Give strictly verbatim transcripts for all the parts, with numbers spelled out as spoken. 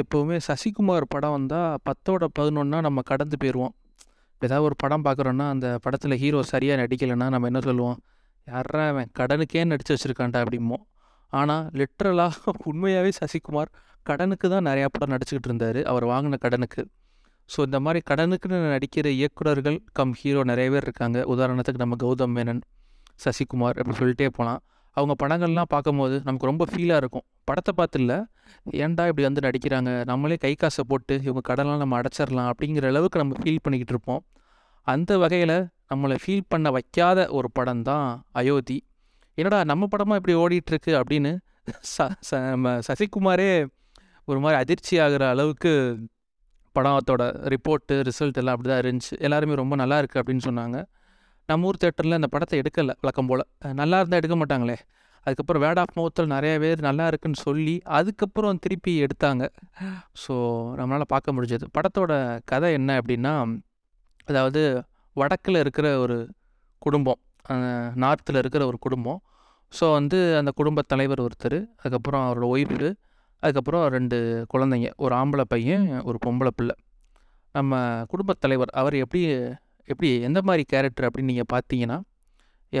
எப்போவுமே சசிகுமார் படம் வந்தால் பத்தோட பதினொன்னா நம்ம கடந்து போயிடுவோம். ஏதாவது ஒரு படம் பார்க்குறோன்னா அந்த படத்தில் ஹீரோ சரியாக நடிக்கலைன்னா நம்ம என்ன சொல்லுவோம், யாரா அவன் கடனுக்கே நடித்து வச்சுருக்கான்டா அப்படிமோ. ஆனால் லிட்ரலாக உண்மையாகவே சசிகுமார் கடனுக்கு தான் நிறையா படம் நடிச்சுக்கிட்டு இருந்தார், அவர் வாங்கின கடனுக்கு. ஸோ இந்த மாதிரி கடனுக்குன்னு நடிக்கிற இயக்குநர்கள் கம் ஹீரோ நிறைய பேர் இருக்காங்க. உதாரணத்துக்கு நம்ம கௌதம் மேனன், சசிகுமார் அப்படி சொல்லிட்டே போகலாம். அவங்க படங்கள்லாம் பார்க்கும்போது நமக்கு ரொம்ப ஃபீலாக இருக்கும். படத்தை பார்த்து இல்லை, ஏன்டா இப்படி வந்து நடிக்கிறாங்க, நம்மளே கை காசை போட்டு இவங்க கடனெலாம் நம்ம அடைச்சிடலாம் அப்படிங்கிற அளவுக்கு நம்ம ஃபீல் பண்ணிக்கிட்டு இருப்போம். அந்த வகையில் நம்மளை ஃபீல் பண்ண வைக்காத ஒரு படம் தான் அயோத்தி. என்னடா நம்ம படமாக இப்படி ஓடிட்டுருக்கு அப்படின்னு ச சசிகுமாரே ஒரு மாதிரி அதிர்ச்சி ஆகிற அளவுக்கு படத்தோட ரிப்போர்ட்டு ரிசல்ட் எல்லாம் அப்படி தான் இருந்துச்சு. எல்லாருமே ரொம்ப நல்லா இருக்குது அப்படின்னு சொன்னாங்க. நம்ம ஊர் தேட்டரில் இந்த படத்தை எடுக்கலை வழக்கம் போல். நல்லா இருந்தால் எடுக்க மாட்டாங்களே, அதுக்கப்புறம் வேர்ட் ஆஃப் மவுத்தில் நிறைய பேர் நல்லா இருக்குன்னு சொல்லி அதுக்கப்புறம் திருப்பி எடுத்தாங்க. ஸோ நம்மளால் பார்க்க முடிஞ்சது. படத்தோட கதை என்ன அப்படின்னா, அதாவது வடக்கில் இருக்கிற ஒரு குடும்பம், நார்த்தில் இருக்கிற ஒரு குடும்பம். ஸோ வந்து அந்த குடும்பத் தலைவர் ஒருத்தர், அதுக்கப்புறம் அவரோட ஒய்ஃபு, அதுக்கப்புறம் ரெண்டு குழந்தைங்க, ஒரு ஆம்பளை பையன் ஒரு பொம்பளை பிள்ளை. நம்ம குடும்பத் தலைவர் அவர் எப்படி எப்படி எந்த மாதிரி கேரக்டர் அப்படின்னு நீங்கள் பார்த்தீங்கன்னா,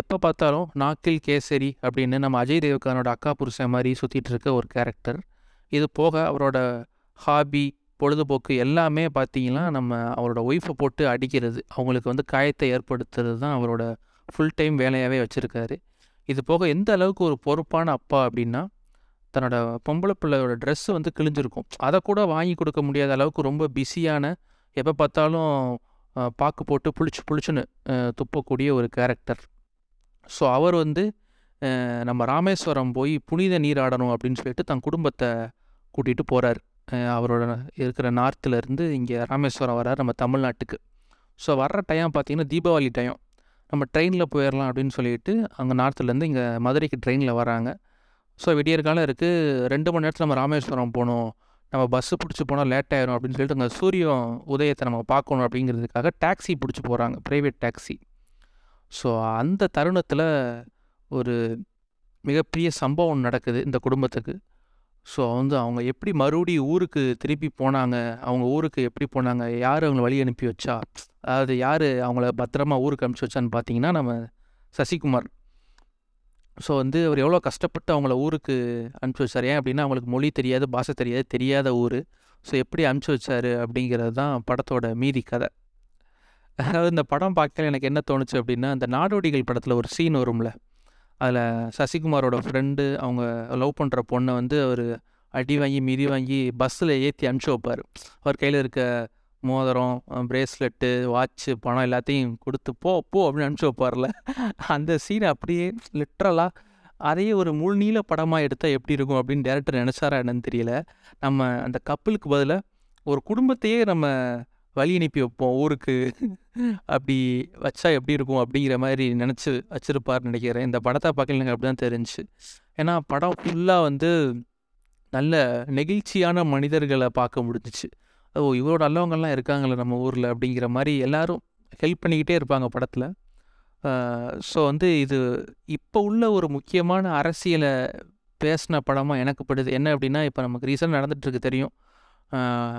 எப்போ பார்த்தாலும் நாக்கில் கேசரி அப்படின்னு நம்ம அஜய் தேவகானோட அக்கா புருஷன் மாதிரி சுற்றிகிட்டு இருக்க ஒரு கேரக்டர். இது போக அவரோட ஹாபி பொழுதுபோக்கு எல்லாமே பார்த்தீங்கன்னா நம்ம அவரோட ஒய்ஃபை போட்டு அடிக்கிறது, அவங்களுக்கு வந்து காயத்தை ஏற்படுத்துறது தான் அவரோட ஃபுல் டைம் வேலையாகவே வச்சுருக்காரு. இது போக எந்த அளவுக்கு ஒரு பொறுப்பான அப்பா அப்படின்னா, தன்னோட பொம்பளை பிள்ளையோட ட்ரெஸ்ஸு வந்து கிழிஞ்சிருக்கும், அதை கூட வாங்கி கொடுக்க முடியாத அளவுக்கு ரொம்ப பிஸியான, எப்போ பார்த்தாலும் பாக்கு போட்டு புளிச்சு புளிச்சுன்னு துப்பக்கூடிய ஒரு கேரக்டர். ஸோ அவர் வந்து நம்ம ராமேஸ்வரம் போய் புனித நீராடணும் அப்படின்னு சொல்லிட்டு தன் குடும்பத்தை கூட்டிகிட்டு போகிறார். அவரோட இருக்கிற நார்த்தில் இருந்து இங்கே ராமேஸ்வரம் வர்றார் நம்ம தமிழ்நாட்டுக்கு. ஸோ வர்ற டைம் பார்த்திங்கன்னா தீபாவளி டைம், நம்ம ட்ரெயினில் போயிடலாம் அப்படின்னு சொல்லிட்டு அங்கே நார்த்துலேருந்து இங்கே மதுரைக்கு ட்ரெயினில் வராங்க. ஸோ விடியற்காலம் இருக்குது, ரெண்டு மணி நேரத்தில் நம்ம ராமேஸ்வரம் போகணும், நம்ம பஸ்ஸு பிடிச்சி போனால் லேட் ஆகிரும் அப்படின்னு சொல்லிட்டு அங்கே சூரியன் உதயத்தை நம்ம பார்க்கணும் அப்படிங்கிறதுக்காக டாக்ஸி பிடிச்சி போகிறாங்க, ப்ரைவேட் டாக்ஸி. ஸோ அந்த தருணத்தில் ஒரு மிகப்பெரிய சம்பவம் நடக்குது இந்த குடும்பத்துக்கு. ஸோ வந்து அவங்க எப்படி மறுபடி ஊருக்கு திருப்பி போனாங்க, அவங்க ஊருக்கு எப்படி போனாங்க, யார் அவங்களை வழி அனுப்பி வச்சா, அதாவது யார் அவங்கள பத்திரமா ஊருக்கு அனுப்பிச்சி வச்சான்னு பார்த்தீங்கன்னா நம்ம சசிகுமார். ஸோ வந்து அவர் எவ்வளோ கஷ்டப்பட்டு அவங்கள ஊருக்கு அனுப்பிச்சி வச்சார். ஏன் அப்படின்னா அவங்களுக்கு மொழி தெரியாது, பாஷை தெரியாது, தெரியாத ஊர். ஸோ எப்படி அனுப்பிச்சி வச்சார் அப்படிங்கிறது தான் படத்தோட மீதி கதை. அதாவது இந்த படம் பார்க்கல எனக்கு என்ன தோணுச்சு அப்படின்னா, அந்த நாடோடிகள் படத்தில் ஒரு சீன் வரும்ல, அதில் சசிகுமாரோட ஃப்ரெண்டு அவங்க லவ் பண்ணுற பொண்ணை வந்து அவர் அடி வாங்கி மிதி வாங்கி பஸ்ஸில் ஏற்றி அனுப்பிச்சி வைப்பார். அவர் கையில் இருக்க மோதிரம், பிரேஸ்லெட்டு, வாட்ச்சு, பணம் எல்லாத்தையும் கொடுத்து போ போ அப்படின்னு அனுப்பிச்சி வைப்பார்ல, அந்த சீன் அப்படியே லிட்ரலாக அதையே ஒரு முழுநீள படமாக எடுத்தால் எப்படி இருக்கும் அப்படின்னு டேரக்டர் நினச்சாரா என்னன்னு தெரியல. நம்ம அந்த கப்பலுக்கு பதிலாக ஒரு குடும்பத்தையே நம்ம வழி அனுப்பி வைப்போம் ஊருக்கு, அப்படி வச்சா எப்படி இருக்கும் அப்படிங்கிற மாதிரி நினச்சி வச்சுருப்பார்னு நினைக்கிறேன். இந்த படத்தை பார்க்கல எனக்கு அப்படி தான் தெரிஞ்சு. ஏன்னா படம் ஃபுல்லாக வந்து நல்ல நெகிழ்ச்சியான மனிதர்களை பார்க்க முடிஞ்சிச்சு. ஓ இவ்வளோ நல்லவங்கள்லாம் இருக்காங்களே நம்ம ஊரில் அப்படிங்கிற மாதிரி எல்லோரும் ஹெல்ப் பண்ணிக்கிட்டே இருப்பாங்க படத்தில். ஸோ வந்து இது இப்போ உள்ள ஒரு முக்கியமான அரசியலை பேசின படமாக எனக்கு படுது. என்ன அப்படின்னா, இப்போ நமக்கு ரீசெண்டாக நடந்துகிட்ருக்கு தெரியும்,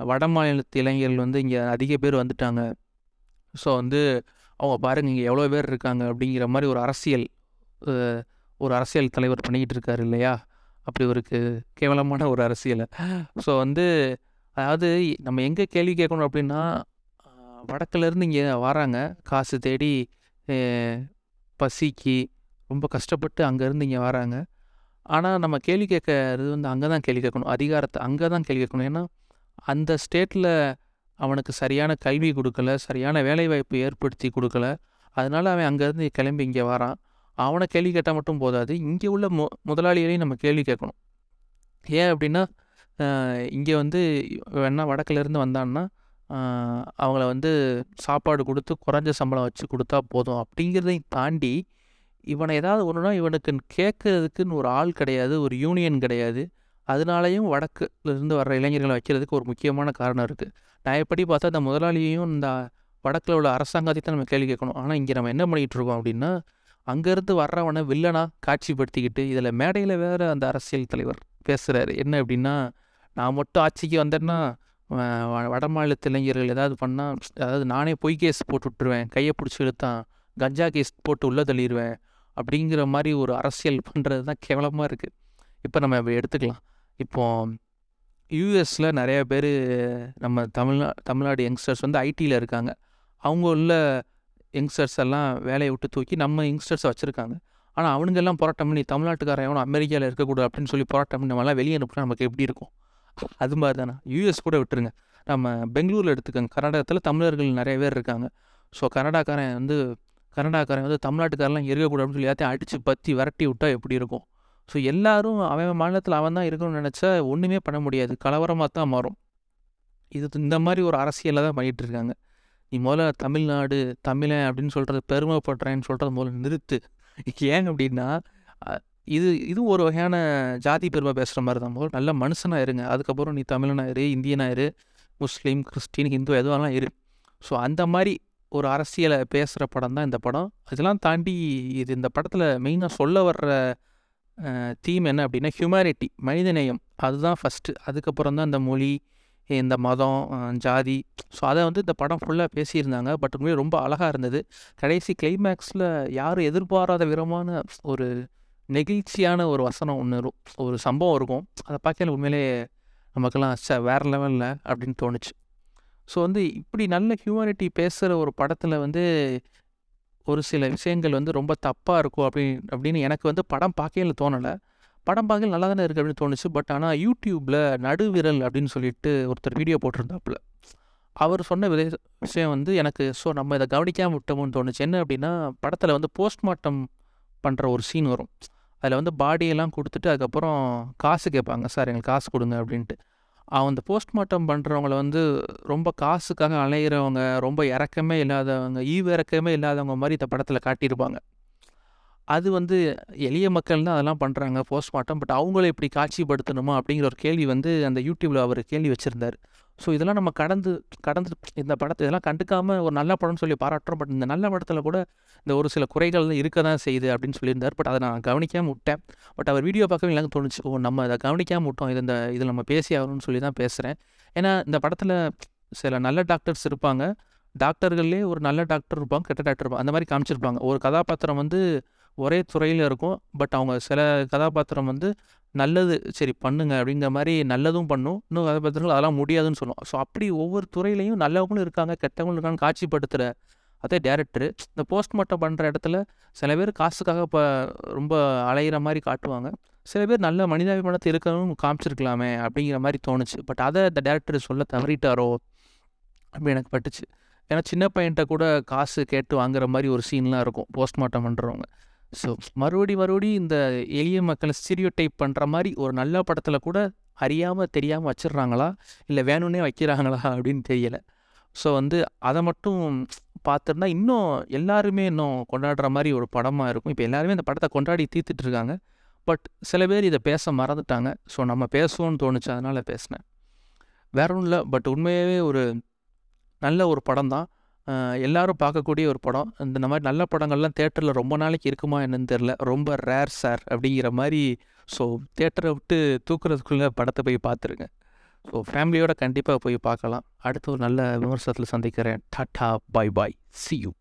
வட மாநிலத்து இளைஞர்கள் வந்து இங்கே அதிக பேர் வந்துட்டாங்க. ஸோ வந்து அவங்க பாருங்க இங்கே எவ்வளோ பேர் இருக்காங்க அப்படிங்கிற மாதிரி ஒரு அரசியல் ஒரு அரசியல் தலைவர் பண்ணிக்கிட்டு இருக்காரு இல்லையா, அப்படி ஒரு கேவலமான ஒரு அரசியலை. ஸோ வந்து அதாவது நம்ம எங்கே கேள்வி கேட்கணும் அப்படின்னா, வடக்குலேருந்து இங்கே வராங்க காசு தேடி, பசிக்கு ரொம்ப கஷ்டப்பட்டு அங்கேருந்து இங்கே வராங்க. ஆனால் நம்ம கேள்வி கேட்கறது வந்து அங்கே தான் கேள்வி கேட்கணும், அதிகாரத்தை அங்கே தான் கேள்வி கேட்கணும். ஏன்னா அந்த ஸ்டேட்டில் அவனுக்கு சரியான கல்வி கொடுக்கல, சரியான வேலைவாய்ப்பு ஏற்படுத்தி கொடுக்கல, அதனால் அவன் அங்கேருந்து கிளம்பி இங்கே வரான். அவனை கேள்வி கேட்டால் மட்டும் போதாது, இங்கே உள்ள மு முதலாளிகளையும் நம்ம கேள்வி கேட்கணும். ஏன் அப்படின்னா இங்கே வந்து வேணா வடக்கிலேருந்து வந்தான்னா அவங்கள வந்து சாப்பாடு கொடுத்து குறைஞ்ச சம்பளம் வச்சு கொடுத்தா போதும் அப்படிங்கிறதையும் தாண்டி, இவனை ஏதாவது ஒன்றுனா இவனுக்கு கேட்கறதுக்குன்னு ஒரு ஆள் கிடையாது, ஒரு யூனியன் கிடையாது. அதனாலேயும் வடக்குலேருந்து வர்ற இளைஞர்களை வைக்கிறதுக்கு ஒரு முக்கியமான காரணம் இருக்குது. நான் எப்படி பார்த்தா இந்த முதலாளியையும் இந்த வடக்கில் உள்ள அரசாங்கத்தை நம்ம கேள்வி கேட்கணும். ஆனால் இங்கே நம்ம என்ன பண்ணிகிட்டு இருக்கோம் அப்படின்னா, அங்கேருந்து வர்றவனை வில்லனாக காட்சிப்படுத்திக்கிட்டு, இதில் மேடையில் வேறு அந்த அரசியல் தலைவர் பேசுகிறாரு. என்ன அப்படின்னா, நான் மட்டும் ஆட்சிக்கு வந்தேன்னா வட மாநிலத்து இளைஞர்கள் ஏதாவது பண்ணால், அதாவது நானே பொய் கேஸ் போட்டு விட்டுருவேன், கையை பிடிச்சி இழுத்தான் கஞ்சா கேஸ் போட்டு உள்ளே தள்ளிடுவேன் அப்படிங்கிற மாதிரி ஒரு அரசியல் பண்ணுறது தான் கேவலமாக இருக்குது. இப்போ நம்ம எடுத்துக்கலாம், இப்போது யூஎஸில் நிறையா பேர் நம்ம தமிழ்நா தமிழ்நாடு யங்ஸ்டர்ஸ் வந்து ஐடியில் இருக்காங்க. அவங்க உள்ள யங்ஸ்டர்ஸ் எல்லாம் வேலையை விட்டு தூக்கி நம்ம யங்ஸ்டர்ஸை வச்சுருக்காங்க. ஆனால் அவனுங்கெல்லாம் போராட்டம் பண்ணி தமிழ்நாட்டுக்காரன் எவனும் அமெரிக்காவில் இருக்கக்கூடாது அப்படின்னு சொல்லி போராட்டம் பண்ணி நம்மளாம் வெளியே அனுப்புனா நமக்கு எப்படி இருக்கும்? அது மாதிரி தானே. யூஎஸ் கூட விட்டுருங்க, நம்ம பெங்களூரில் எடுத்துக்கோங்க. கர்நாடகத்தில் தமிழர்கள் நிறைய பேர் இருக்காங்க. ஸோ கர்நாடகாரன் வந்து கர்நாடகாரன் வந்து தமிழ்நாட்டுக்காரெலாம் இருக்கக்கூடாது அப்படின்னு சொல்லி எல்லாத்தையும் அடித்து பற்றி விரட்டி விட்டால் எப்படி இருக்கும்? ஸோ எல்லோரும் அவன் மாநிலத்தில் அவன் தான் இருக்கணும்னு நினச்சா ஒன்றுமே பண்ண முடியாது, கலவரமாக தான் மாறும். இது இந்த மாதிரி ஒரு அரசியலில் தான் பண்ணிகிட்டு இருக்காங்க. நீ முதல்ல தமிழ்நாடு தமிழன் அப்படின்னு சொல்கிறது, பெருமைப்படுறேன்னு சொல்கிறது முதல்ல நிறுத்து. ஏன் அப்படின்னா இது இது ஒரு வகையான ஜாதி பெருமை பேசுகிற மாதிரி தான். போல் நல்ல மனுஷனாக இருங்க, அதுக்கப்புறம் நீ தமிழனாயிரு, இந்தியனாயிரு, முஸ்லீம், கிறிஸ்டின், ஹிந்து எதுவாலாம் இரு. ஸோ அந்த மாதிரி ஒரு அரசியலை பேசுகிற படம் தான் இந்த படம். இதெல்லாம் தாண்டி இது இந்த படத்தில் மெயினாக சொல்ல வர்ற தீம் என்ன அப்படின்னா ஹியூமனிட்டி, மனிதநேயம், அதுதான் ஃபஸ்ட்டு. அதுக்கப்புறம் தான் இந்த மொழி, இந்த மதம், ஜாதி. ஸோ அதை வந்து இந்த படம் ஃபுல்லாக பேசியிருந்தாங்க. பட் உண்மையிலே ரொம்ப அழகாக இருந்தது. கடைசி கிளைமேக்ஸில் யாரும் எதிர்பாராத விதமான ஒரு நெகிழ்ச்சியான ஒரு வசனம் ஒன்று, ஒரு சம்பவம் இருக்கும். அதை பார்க்க உண்மையிலே நமக்கெல்லாம் ச வேறு லெவலில் அப்படின்னு தோணுச்சு. ஸோ வந்து இப்படி நல்ல ஹியூமனிட்டி பேசுகிற ஒரு படத்தில் வந்து ஒரு சில விஷயங்கள் வந்து ரொம்ப தப்பாக இருக்கும் அப்படின்னு அப்படின்னு எனக்கு வந்து படம் பார்க்கையில் தோணலை. படம் பார்க்கல நல்லா தானே இருக்குது அப்படின்னு தோணுச்சு. பட் ஆனால் யூடியூப்பில் நடுவிரல் அப்படின்னு சொல்லிட்டு ஒருத்தர் வீடியோ போட்டிருந்தாப்புல, அவர் சொன்ன விதை விஷயம் வந்து எனக்கு ஸோ நம்ம இதை கவனிக்காமல் விட்டோம்னு தோணுச்சு. என்ன அப்படின்னா படத்தில் வந்து போஸ்ட்மார்ட்டம் பண்ணுற ஒரு சீன் வரும். அதில் வந்து பாடியெல்லாம் கொடுத்துட்டு அதுக்கப்புறம் காசு கேட்பாங்க, சார் எங்களுக்கு காசு கொடுங்க அப்படின்ட்டு. அந்த போஸ்ட்மார்ட்டம் பண்ணுறவங்கள வந்து ரொம்ப காசுக்காக அலையிறவங்க, ரொம்ப இறக்கமே இல்லாதவங்க, ஈவு இறக்கமே இல்லாதவங்க மாதிரி இந்த படத்தில் காட்டியிருப்பாங்க. அது வந்து எளிய மக்கள் தான் அதெல்லாம் பண்ணுறாங்க போஸ்ட்மார்ட்டம், பட் அவங்கள இப்படி காட்சிப்படுத்தணுமா அப்படிங்கிற ஒரு கேள்வி வந்து அந்த யூடியூப்பில் அவர் கேள்வி வச்சுருந்தார். ஸோ இதெல்லாம் நம்ம கடந்து கடந்து இந்த படத்தை இதெல்லாம் கண்டுக்காமல் ஒரு நல்ல படம்னு சொல்லி பாராட்டுறோம். பட் இந்த நல்ல படத்தில் கூட இந்த ஒரு சில குறைகள் இருக்க தான் செய்யுது அப்படின்னு சொல்லியிருந்தார். பட் அதை நான் கவனிக்காமல் விட்டேன். பட் அவர் வீடியோ பார்க்கவே எனக்கு தோணுச்சு, ஓ நம்ம அதை கவனிக்காமல் விட்டோம், இது இந்த இதில் நம்ம பேசி ஆகணும்னு சொல்லி தான் பேசுகிறேன். ஏன்னா இந்த படத்தில் சில நல்ல டாக்டர்ஸ் இருப்பாங்க, டாக்டர்கள்லேயே ஒரு நல்ல டாக்டர் இருப்பாங்க, கெட்ட டாக்டர் இருப்பாங்க, அந்த மாதிரி காமிச்சிருப்பாங்க. ஒரு கதாபாத்திரம் வந்து ஒரே துறையில் இருக்கும், பட் அவங்க சில கதாபாத்திரம் வந்து நல்லது சரி பண்ணுங்க அப்படிங்கிற மாதிரி நல்லதும் பண்ணும், இன்னும் கதாபாத்திரங்கள் அதெல்லாம் முடியாதுன்னு சொல்லுவோம். ஸோ அப்படி ஒவ்வொரு துறையிலையும் நல்லவங்களும் இருக்காங்க, கெட்டவங்களும் இருக்காங்கன்னு காட்சிப்படுத்துகிற அதே டேரக்டரு. இந்த போஸ்ட்மார்ட்டம் பண்ணுற இடத்துல சில பேர் காசுக்காக இப்போ ரொம்ப அலையிற மாதிரி காட்டுவாங்க, சில பேர் நல்ல மனிதாபிமானத்தை இருக்கணும்னு காமிச்சிருக்கலாமே அப்படிங்கிற மாதிரி தோணுச்சு. பட் அதை இந்த டேரக்டர் சொல்ல தவறிட்டாரோ அப்படி எனக்கு பட்டுச்சு. ஏன்னா சின்ன பையன்கிட்ட கூட காசு கேட்டு வாங்குற மாதிரி ஒரு சீன்லாம் இருக்கும் போஸ்ட்மார்ட்டம் பண்ணுறவங்க. ஸோ மறுபடி மறுபடி இந்த எளிய மக்களை ஸ்டீரியோ டைப் பண்ணுற மாதிரி ஒரு நல்ல படத்தில் கூட அறியாமல் தெரியாமல் வச்சிடுறாங்களா இல்லை வேணும்னே வைக்கிறாங்களா அப்படின்னு தெரியலை. ஸோ வந்து அதை மட்டும் பார்த்துருந்தா இன்னும் எல்லாருமே இன்னும் கொண்டாடுற மாதிரி ஒரு படமாக இருக்கும். இப்போ எல்லாருமே இந்த படத்தை கொண்டாடி தீர்த்துட்ருக்காங்க. பட் சில பேர் இதை பேச மறந்துட்டாங்க. ஸோ நம்ம பேசுவோன்னு தோணுச்சு, அதனால் பேசினேன். வேற ஒன்றும் இல்லை, பட் உண்மையாகவே ஒரு நல்ல ஒரு படம் தான், எல்லோரும் பார்க்கக்கூடிய ஒரு படம். இந்த மாதிரி நல்ல படங்கள்லாம் தேட்டரில் ரொம்ப நாளைக்கு இருக்குமா என்னன்னு தெரில, ரொம்ப ரேர் சார் அப்படிங்கிற மாதிரி. ஸோ தேட்டரை விட்டு தூக்குறதுக்குள்ளே படத்தை போய் பார்த்துருங்க. ஸோ ஃபேமிலியோடு கண்டிப்பாக போய் பார்க்கலாம். அடுத்த ஒரு நல்ல விமர்சனத்தில் சந்திக்கிறேன். Tata, bye bye, see you.